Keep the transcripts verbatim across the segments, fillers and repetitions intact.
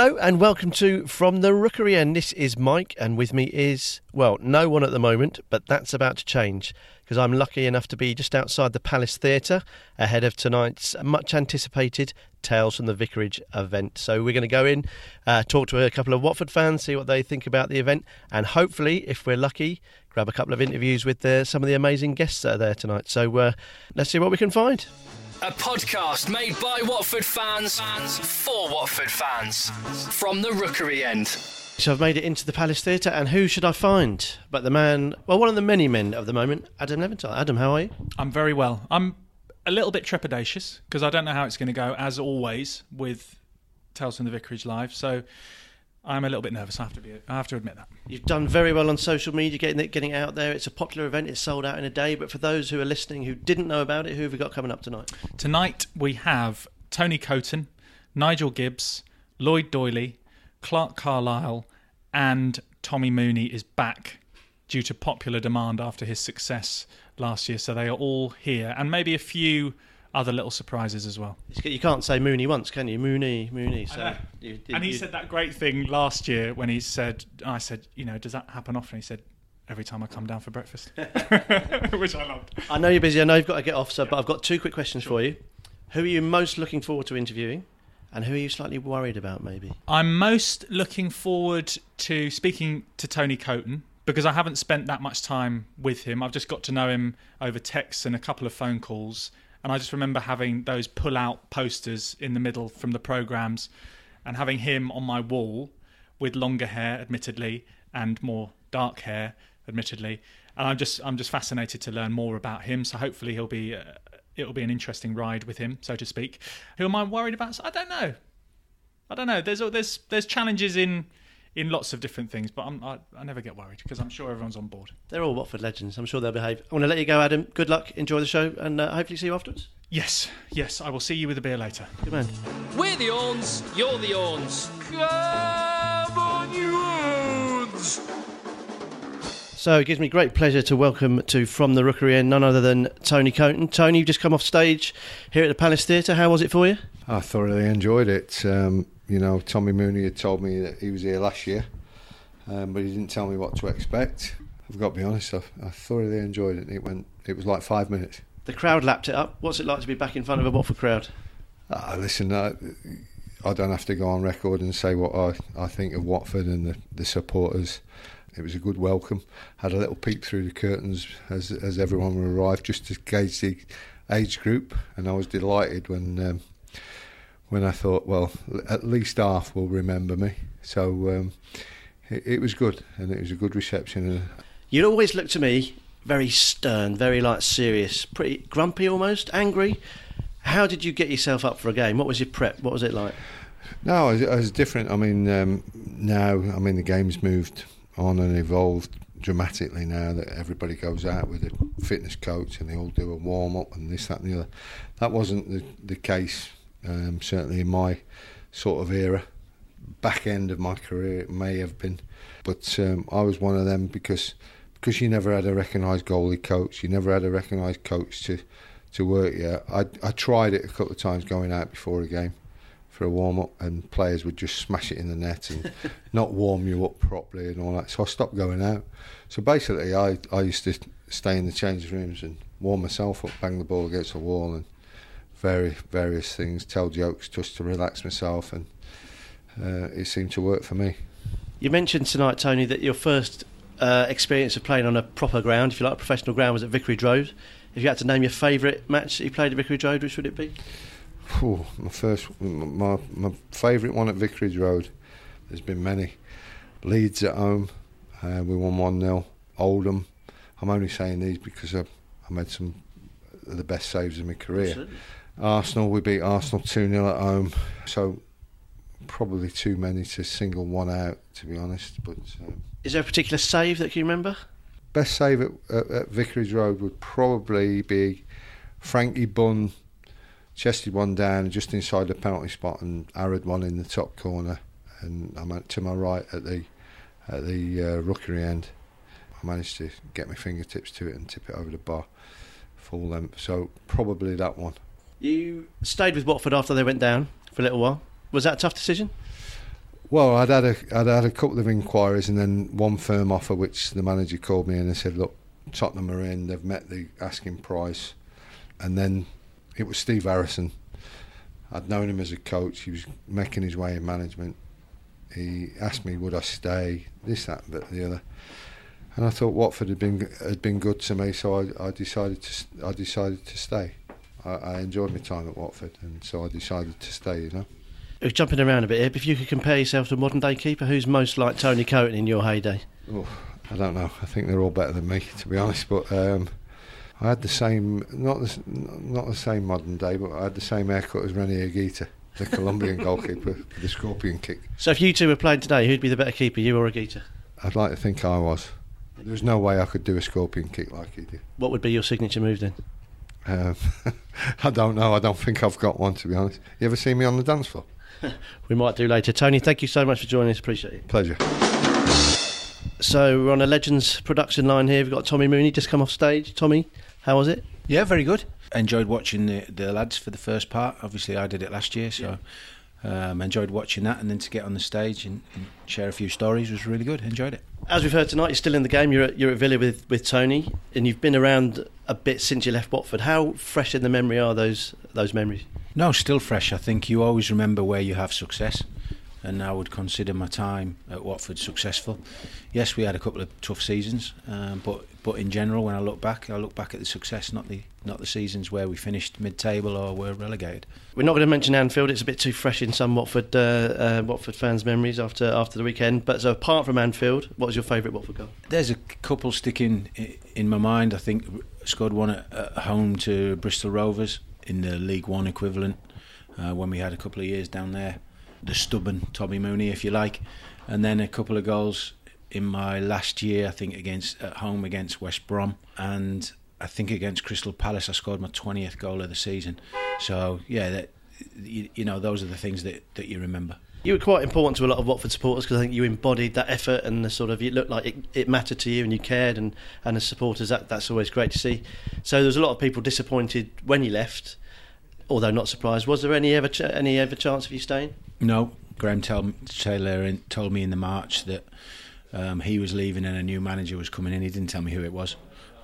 Hello and welcome to From the Rookery, and this is Mike, and with me is, well, no one at the moment, but that's about to change because I'm lucky enough to be just outside the Palace Theatre ahead of tonight's much anticipated Tales from the Vicarage event. So we're going to go in, uh, talk to a couple of Watford fans, see what they think about the event, and hopefully, if we're lucky, grab a couple of interviews with the, some of the amazing guests that are there tonight. So uh, let's see what we can find. A podcast made by Watford fans, fans for Watford fans, from the Rookery end. So I've made it into the Palace Theatre, and who should I find but the man, well, one of the many men of the moment, Adam Leventhal. Adam, how are you? I'm very well. I'm a little bit trepidatious because I don't know how it's going to go, as always, with Tales from the Vicarage Live, so I'm a little bit nervous, I have to be. I have to admit that. You've done very well on social media, getting it, getting it out there. It's a popular event, it's sold out in a day, but for those who are listening who didn't know about it, who have we got coming up tonight? Tonight we have Tony Coton, Nigel Gibbs, Lloyd Doyley, Clark Carlisle, and Tommy Mooney is back due to popular demand after his success last year, so they are all here, and maybe a few other little surprises as well. You can't say Mooney once, can you? Mooney, Mooney. So you, you, and he you... said that great thing last year when he said, I said, you know, does that happen often? He said, every time I come down for breakfast, which I loved. I know you're busy, I know you've got to get off, so yeah. But I've got two quick questions sure. for you. Who are you most looking forward to interviewing, and who are you slightly worried about maybe? I'm most looking forward to speaking to Tony Coton, because I haven't spent that much time with him. I've just got to know him over texts and a couple of phone calls. And I just remember having those pull-out posters in the middle from the programmes and having him on my wall with longer hair, admittedly, and more dark hair, admittedly. And I'm just I'm just fascinated to learn more about him. So hopefully he'll be uh, it'll be an interesting ride with him, so to speak. Who am I worried about? I don't know. I don't know. There's there's there's challenges in... in lots of different things, but I'm, I, I never get worried because I'm sure everyone's on board. They're all Watford legends. I'm sure they'll behave. I want to let you go, Adam. Good luck. Enjoy the show, and uh, hopefully see you afterwards. Yes, yes. I will see you with a beer later. Good man. We're the Orns. You're the Orns. Come on, you Orns. So it gives me great pleasure to welcome to From the Rookery and none other than Tony Coton. Tony, you've just come off stage here at the Palace Theatre. How was it for you? I thoroughly enjoyed it. Um, You know, Tommy Mooney had told me that he was here last year, um, but he didn't tell me what to expect. I've got to be honest, I've, I thoroughly enjoyed it. It went. It was like five minutes. The crowd lapped it up. What's it like to be back in front of a Watford crowd? Ah, listen, I, I don't have to go on record and say what I, I think of Watford and the, the supporters. It was a good welcome. Had a little peek through the curtains as as everyone arrived, just to gauge the age group, and I was delighted when... Um, when I thought, well, at least half will remember me. So um, it, it was good, and it was a good reception. You'd always look to me very stern, very like serious, pretty grumpy almost, angry. How did you get yourself up for a game? What was your prep? What was it like? No, I was, I was different. I mean, um, now, I mean, the game's moved on and evolved dramatically now that everybody goes out with a fitness coach and they all do a warm-up and this, that and the other. That wasn't the, the case. Um, certainly in my sort of era, back end of my career it may have been, but um, I was one of them because because you never had a recognised goalie coach, you never had a recognised coach to, to work yet. I, I tried it a couple of times going out before a game for a warm-up, and players would just smash it in the net and not warm you up properly and all that, so I stopped going out. So basically I, I used to stay in the change rooms and warm myself up, bang the ball against the wall and Very various things, tell jokes just to relax myself, and uh, it seemed to work for me. You mentioned tonight, Tony, that your first uh, experience of playing on a proper ground, if you like, a professional ground, was at Vicarage Road. If you had to name your favourite match that you played at Vicarage Road, which would it be? Ooh, my first, my my favourite one at Vicarage Road. There's been many. Leeds at home, uh, we won one nil. Oldham, I'm only saying these because I, I made some of the best saves of my career. Absolutely. Arsenal, we beat Arsenal two nil at home, so probably too many to single one out, to be honest. But um, is there a particular save that you remember? Best save at, at, at Vicarage Road would probably be Frankie Bunn, chested one down just inside the penalty spot and arrowed one in the top corner, and I'm to my right at the at the uh, Rookery end. I managed to get my fingertips to it and tip it over the bar, full length. So probably that one. You stayed with Watford after they went down for a little while. Was that a tough decision? Well, I'd had a I'd had a couple of inquiries, and then one firm offer, which the manager called me and they said, look, Tottenham are in, they've met the asking price. And then it was Steve Harrison. I'd known him as a coach. He was making his way in management. He asked me, would I stay? This, that, but the other. And I thought Watford had been had been good to me, so I, I decided to I decided to stay. I, I enjoyed my time at Watford, and so I decided to stay. You know. We're jumping around a bit here, but if you could compare yourself to a modern-day keeper, who's most like Tony Coton in your heyday? Oh, I don't know. I think they're all better than me, to be honest. But um, I had the same, not the, not the same modern-day, but I had the same haircut as René Higuita, the Colombian goalkeeper, for the scorpion kick. So if you two were playing today, who'd be the better keeper, you or Higuita? I'd like to think I was. There was no way I could do a scorpion kick like he did. What would be your signature move then? Um, I don't know. I don't think I've got one, to be honest. You ever seen me on the dance floor? We might do later. Tony, thank you so much for joining us. Appreciate it. Pleasure. So we're on a Legends production line here. We've got Tommy Mooney just come off stage. Tommy, how was it? Yeah, very good. Enjoyed watching the, the lads for the first part. Obviously, I did it last year, so yeah. um, enjoyed watching that. And then to get on the stage and, and share a few stories was really good. Enjoyed it. As we've heard tonight, you're still in the game. You're at, you're at Villa with, with Tony, and you've been around a bit since you left Watford. How fresh in the memory are those those memories? No, still fresh. I think you always remember where you have success, and I would consider my time at Watford successful. Yes, we had a couple of tough seasons, um, but but in general, when I look back, I look back at the success, not the not the seasons where we finished mid-table or were relegated. We're not going to mention Anfield. It's a bit too fresh in some Watford uh, uh, Watford fans' memories after after the weekend. But so apart from Anfield, what was your favourite Watford goal? There's a couple sticking in my mind. I think scored one at, at home to Bristol Rovers in the League One equivalent uh, when we had a couple of years down there. The stubborn Tommy Mooney, if you like, and then a couple of goals in my last year, I think against at home against West Brom, and I think against Crystal Palace I scored my twentieth goal of the season. So yeah, that, you, you know, those are the things that, that you remember. You were quite important to a lot of Watford supporters because I think you embodied that effort and the sort of, you looked like it, it mattered to you and you cared, and, and as supporters that, that's always great to see. So there was a lot of people disappointed when you left, although not surprised. Was there any ever ch- any ever chance of you staying? No. Graham Taylor told me in the March that um, he was leaving and a new manager was coming in. He didn't tell me who it was,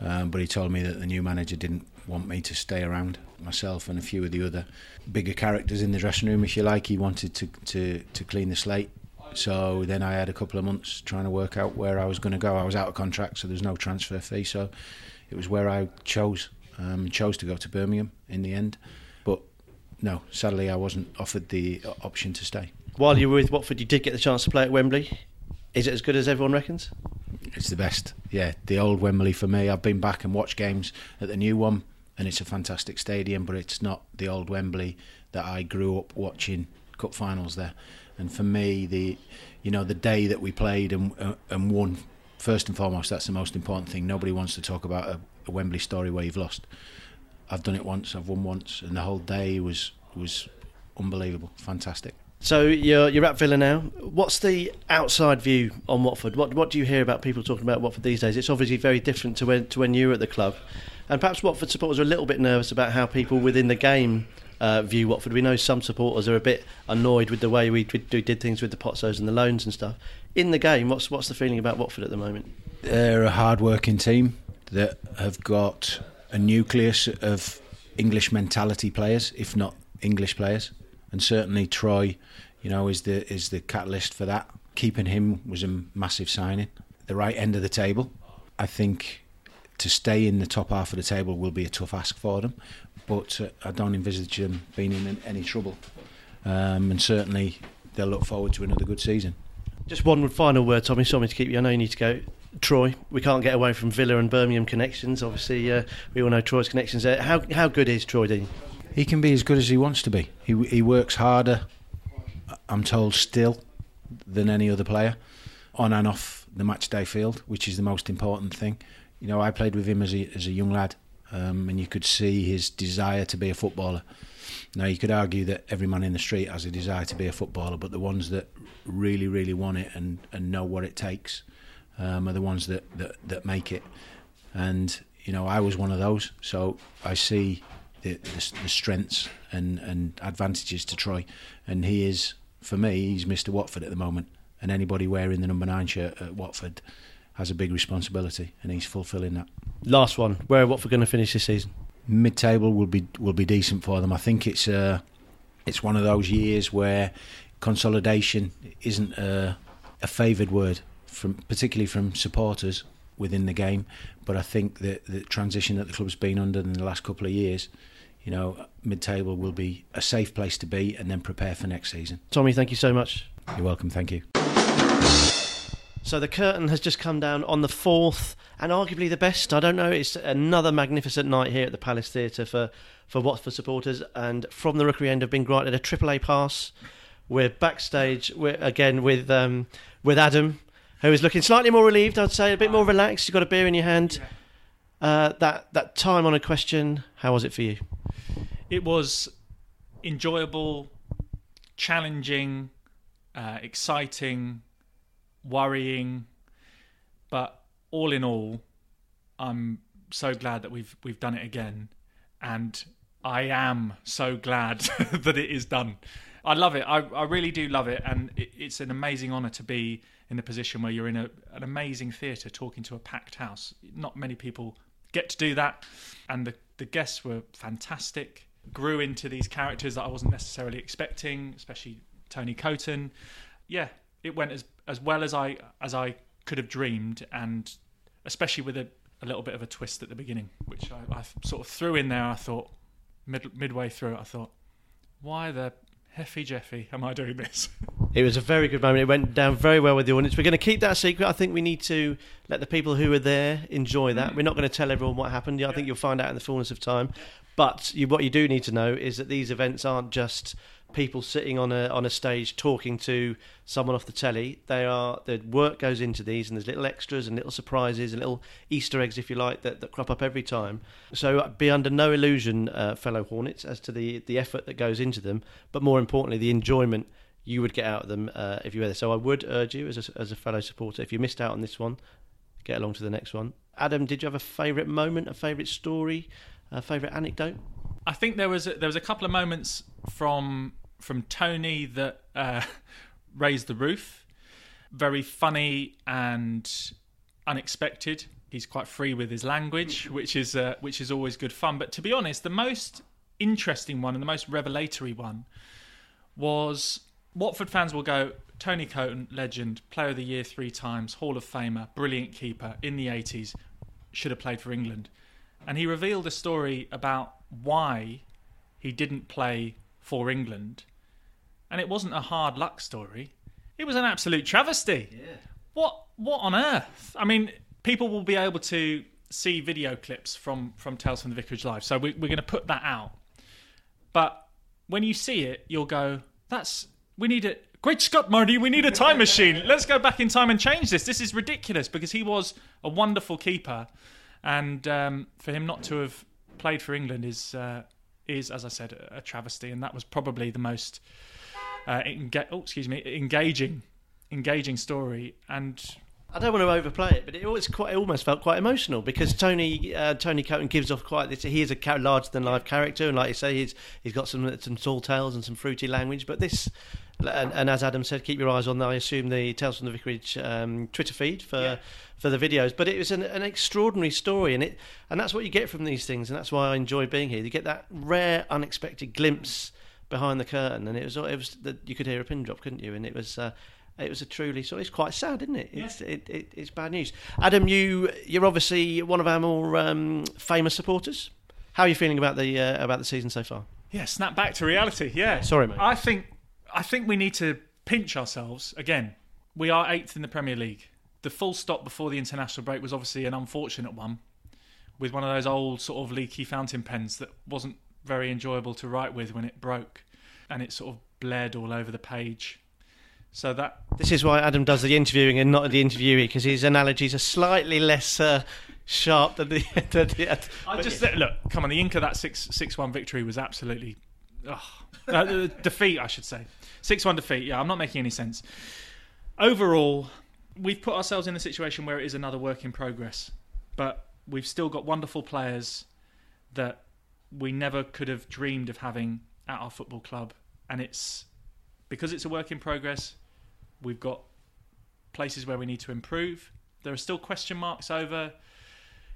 um, but he told me that the new manager didn't want me to stay around. Myself and a few of the other bigger characters in the dressing room, if you like, he wanted to, to, to clean the slate. So then I had a couple of months trying to work out where I was going to go. I was out of contract, so there was no transfer fee. So it was where I chose, um, chose to go to Birmingham in the end. No, sadly I wasn't offered the option to stay. While you were with Watford, you did get the chance to play at Wembley. Is it as good as everyone reckons? It's the best, yeah. The old Wembley for me, I've been back and watched games at the new one, and it's a fantastic stadium, but it's not the old Wembley that I grew up watching cup finals there. And for me, the you know the day that we played and, uh, and won, first and foremost, that's the most important thing. Nobody wants to talk about a, a Wembley story where you've lost. I've done it once, I've won once, and the whole day was was unbelievable, fantastic. So you're you're at Villa now. What's the outside view on Watford? What what do you hear about people talking about Watford these days? It's obviously very different to when to when you were at the club, and perhaps Watford supporters are a little bit nervous about how people within the game uh, view Watford. We know some supporters are a bit annoyed with the way we did, we did things with the Potsos and the loans and stuff. In the game, what's what's the feeling about Watford at the moment? They're a hard-working team that have got a nucleus of English mentality players, if not English players, and certainly Troy, you know, is the is the catalyst for that. Keeping him was a massive signing. The right end of the table, I think, to stay in the top half of the table will be a tough ask for them, but uh, I don't envisage them being in any trouble, um, and certainly they'll look forward to another good season. Just one final word, Tommy. Sorry to keep you. I know you need to go. Troy, we can't get away from Villa and Birmingham connections. Obviously, uh, we all know Troy's connections there. How how good is Troy Dean? He can be as good as he wants to be. He he works harder, I'm told, still than any other player, on and off the match day field, which is the most important thing. You know, I played with him as a as a young lad, um, and you could see his desire to be a footballer. Now, you could argue that every man in the street has a desire to be a footballer, but the ones that really, really want it and, and know what it takes Um, are the ones that, that, that make it. And you know, I was one of those, so I see the, the, the strengths and, and advantages to Troy, and he is for me, he's Mister Watford at the moment, and anybody wearing the number nine shirt at Watford has a big responsibility, and he's fulfilling that. Last one, where are Watford going to finish this season? Mid-table will be will be decent for them. I think it's uh, it's one of those years where consolidation isn't a, a favoured word, from particularly from supporters within the game. But I think that the transition that the club's been under in the last couple of years, you know, mid-table will be a safe place to be, and then prepare for next season. Tommy, thank you so much. You're welcome. Thank you. So the curtain has just come down on the fourth, and arguably the best. I don't know, it's another magnificent night here at the Palace Theatre for, for Watford supporters, and From the Rookery end have been granted a triple A pass. We're backstage we're, again with um, with Adam, who is looking slightly more relieved, I'd say, a bit more relaxed. You've got a beer in your hand. Uh, that, that time-honoured question, how was it for you? It was enjoyable, challenging, uh, exciting, worrying, but all in all, I'm so glad that we've we've done it again, and I am so glad that it is done. I love it. I, I really do love it, and it, it's an amazing honour to be in the position where you're in a, an amazing theatre talking to a packed house. Not many people get to do that, and the the guests were fantastic. Grew into these characters that I wasn't necessarily expecting, especially Tony Coton. Yeah, it went as as well as I as I could have dreamed, and especially with a, a little bit of a twist at the beginning, which I, I sort of threw in there. I thought, mid, midway through it, I thought, why the heffy jeffy am I doing this? It was a very good moment. It went down very well with the audience. We're going to keep that secret. I think we need to let the people who were there enjoy that. We're not going to tell everyone what happened. I think you'll find out in the fullness of time. But you, what you do need to know is that these events aren't just people sitting on a on a stage talking to someone off the telly. They are the work goes into these, and there's little extras and little surprises and little Easter eggs, if you like, that, that crop up every time. So be under no illusion, uh, fellow Hornets, as to the the effort that goes into them, but more importantly, the enjoyment you would get out of them uh, if you were there. So I would urge you, as a, as a fellow supporter, if you missed out on this one, get along to the next one. Adam, did you have a favourite moment, a favourite story, a favourite anecdote? I think there was a, there was a couple of moments from from Tony that uh, raised the roof. Very funny and unexpected. He's quite free with his language, which is uh, which is always good fun. But to be honest, the most interesting one and the most revelatory one was Watford fans will go, Tony Coton, legend, player of the year three times, Hall of Famer, brilliant keeper, in the eighties, should have played for England. And he revealed a story about why he didn't play for England. And it wasn't a hard luck story. It was an absolute travesty. Yeah. What what on earth? I mean, people will be able to see video clips from, from Tales from the Vicarage Live. So we, we're going to put that out. But when you see it, you'll go, that's... We need a... Great Scott, Marty, we need a time machine. Let's go back in time and change this. This is ridiculous, because he was a wonderful keeper. And um, for him not to have played for England is... Uh, is, as I said, a travesty, and that was probably the most uh, enga- oh, excuse me, engaging engaging story. And I don't want to overplay it, but it always quite it almost felt quite emotional, because Tony uh, Tony Coton gives off quite this. He is a larger than life character, and like you say, he's he's got some some tall tales and some fruity language. But this, and, and as Adam said, keep your eyes on, I assume, the Tales from the Vicarage um, Twitter feed for yeah. for the videos. But it was an, an extraordinary story, and it and that's what you get from these things, and that's why I enjoy being here. You get that rare, unexpected glimpse behind the curtain, and it was it was that you could hear a pin drop, couldn't you? And it was. Uh, It was a truly so. It's quite sad, isn't it? It's yeah. it, it it's bad news. Adam, you you're obviously one of our more um, famous supporters. How are you feeling about the uh, about the season so far? Yeah, snap back to reality. Yeah, sorry, mate. I think I think we need to pinch ourselves again. We are eighth in the Premier League. The full stop before the international break was obviously an unfortunate one, with one of those old sort of leaky fountain pens that wasn't very enjoyable to write with when it broke, and it sort of bled all over the page. So that this is why Adam does the interviewing and not the interviewee, because his analogies are slightly less uh, sharp than the. Than the I just yeah. look, come on, the ink of that six six one victory was absolutely oh, uh, defeat, I should say, six one defeat. Yeah, I'm not making any sense. Overall, we've put ourselves in a situation where it is another work in progress, but we've still got wonderful players that we never could have dreamed of having at our football club, and it's because it's a work in progress, we've got places where we need to improve. There are still question marks over,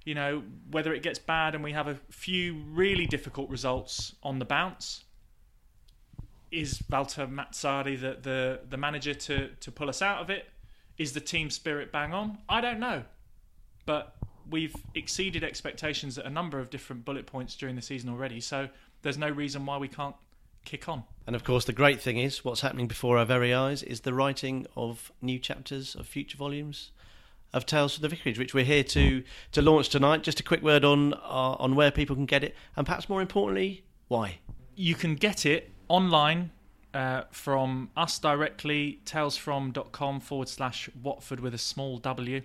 you know, whether it gets bad and we have a few really difficult results on the bounce. Is Valter Mazzari the, the, the manager to, to pull us out of it? Is the team spirit bang on? I don't know. But we've exceeded expectations at a number of different bullet points during the season already, so there's no reason why we can't kick on. And of course the great thing is, what's happening before our very eyes is the writing of new chapters of future volumes of Tales from the Vicarage, which we're here to, to launch tonight. Just a quick word on, uh, on where people can get it, and perhaps more importantly, why. You can get it online uh, from us directly, talesfrom.com forward slash Watford with a small W.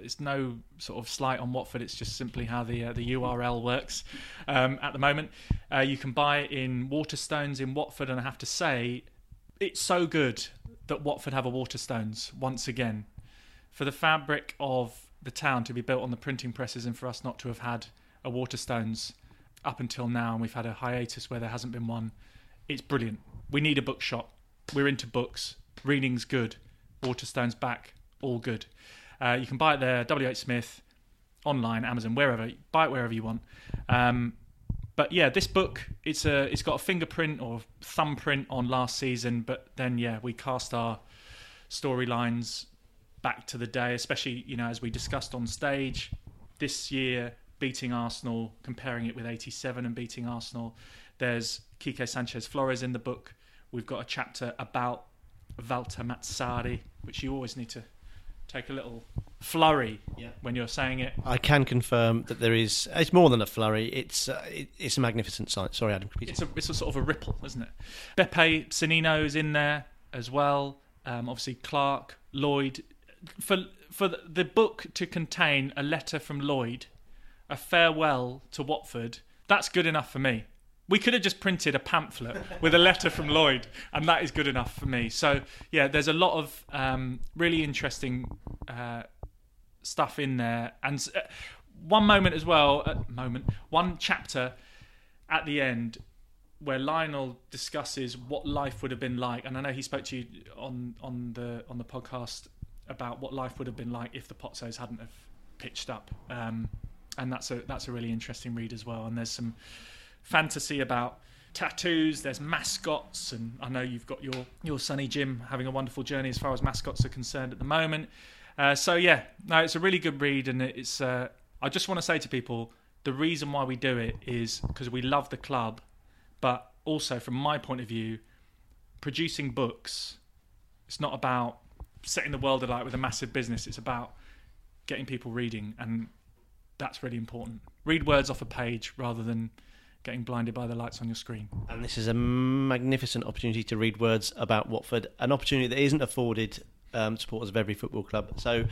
It's no sort of slight on Watford, it's just simply how the uh, the U R L works um, at the moment. Uh, you can buy it in Waterstones in Watford, and I have to say, it's so good that Watford have a Waterstones once again. For the fabric of the town to be built on the printing presses and for us not to have had a Waterstones up until now, and we've had a hiatus where there hasn't been one, it's brilliant. We need a bookshop. We're into books. Reading's good. Waterstones back. All good. Uh, you can buy it there, W H Smith, online, Amazon, wherever. Buy it wherever you want. Um, but yeah, this book, it's a, it's got a fingerprint or thumbprint on last season, but then, yeah, we cast our storylines back to the day, especially, you know, as we discussed on stage, this year, beating Arsenal, comparing it with eighty-seven and beating Arsenal. There's Kiko Sanchez Flores in the book. We've got a chapter about Valter Mazzari, which you always need to take a little flurry yeah. when you're saying it. I can confirm that there is, it's more than a flurry, it's uh, it, it's a magnificent sight. Sorry, Adam. It's a, it's a sort of a ripple, isn't it? Beppe Cennino is in there as well. Um, obviously, Clark, Lloyd. For, for the book to contain a letter from Lloyd, a farewell to Watford, that's good enough for me. We could have just printed a pamphlet with a letter from Lloyd, and that is good enough for me. So, yeah, there's a lot of um, really interesting uh, stuff in there. And uh, one moment as well, uh, moment, one chapter at the end where Lionel discusses what life would have been like. And I know he spoke to you on, on the on the podcast about what life would have been like if the Potsos hadn't have pitched up. Um, and that's a that's a really interesting read as well. And there's some fantasy about tattoos, there's mascots, and I know you've got your your sonny Jim having a wonderful journey as far as mascots are concerned at the moment. Uh, so yeah, no, it's a really good read, and it's uh, I just want to say to people, the reason why we do it is because we love the club, but also from my point of view, producing books, it's not about setting the world alight with a massive business, it's about getting people reading, and that's really important. Read words off a page rather than getting blinded by the lights on your screen. And this is a magnificent opportunity to read words about Watford, an opportunity that isn't afforded um, supporters of every football club. So,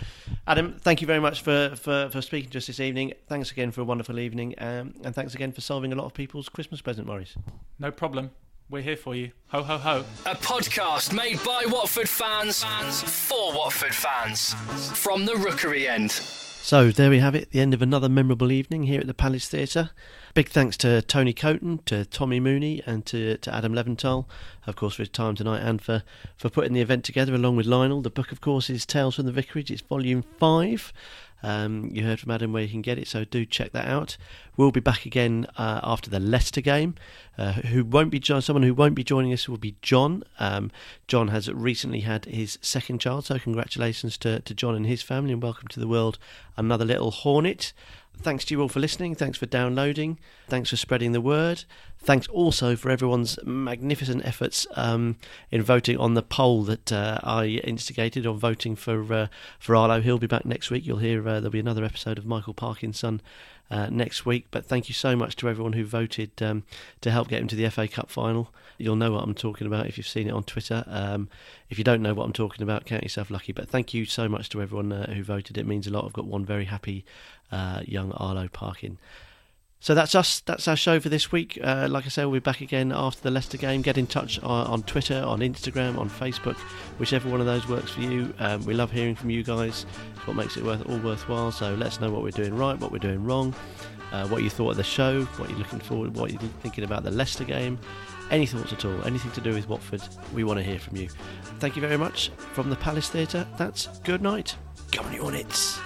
Adam, thank you very much for, for, for speaking to us this evening. Thanks again for a wonderful evening, um, and thanks again for solving a lot of people's Christmas present worries. No problem. We're here for you. Ho, ho, ho. A podcast made by Watford fans, fans for Watford fans, from the Rookery end. So there we have it, the end of another memorable evening here at the Palace Theatre. Big thanks to Tony Coton, to Tommy Mooney and to, to Adam Leventhal, of course, for his time tonight and for, for putting the event together along with Lionel. The book, of course, is Tales from the Vicarage. It's volume five. Um, you heard from Adam where you can get it, so do check that out. We'll be back again uh, after the Leicester game. Uh, who won't be jo- someone who won't be joining us will be John. Um, John has recently had his second child, so congratulations to, to John and his family, and welcome to the world, another little hornet. Thanks to you all for listening. Thanks for downloading. Thanks for spreading the word. Thanks also for everyone's magnificent efforts um, in voting on the poll that uh, I instigated on voting for uh, for Arlo. He'll be back next week. You'll hear uh, there'll be another episode of Michael Parkinson uh, next week. But thank you so much to everyone who voted um, to help get him to the F A Cup final. You'll know what I'm talking about if you've seen it on Twitter. Um, if you don't know what I'm talking about, count yourself lucky. But thank you so much to everyone uh, who voted. It means a lot. I've got one very happy Uh, young Arlo Parkin. So that's us. That's our show for this week. Uh, like I say, we'll be back again after the Leicester game. Get in touch on, on Twitter, on Instagram, on Facebook, whichever one of those works for you. Um, we love hearing from you guys. It's what makes it worth all worthwhile. So let us know what we're doing right, what we're doing wrong. uh, what you thought of the show, what you're looking forward, what you're thinking about the Leicester game, any thoughts at all, anything to do with Watford, we want to hear from you. Thank you very much. From the Palace Theatre, that's good night. Come on, you Hornets.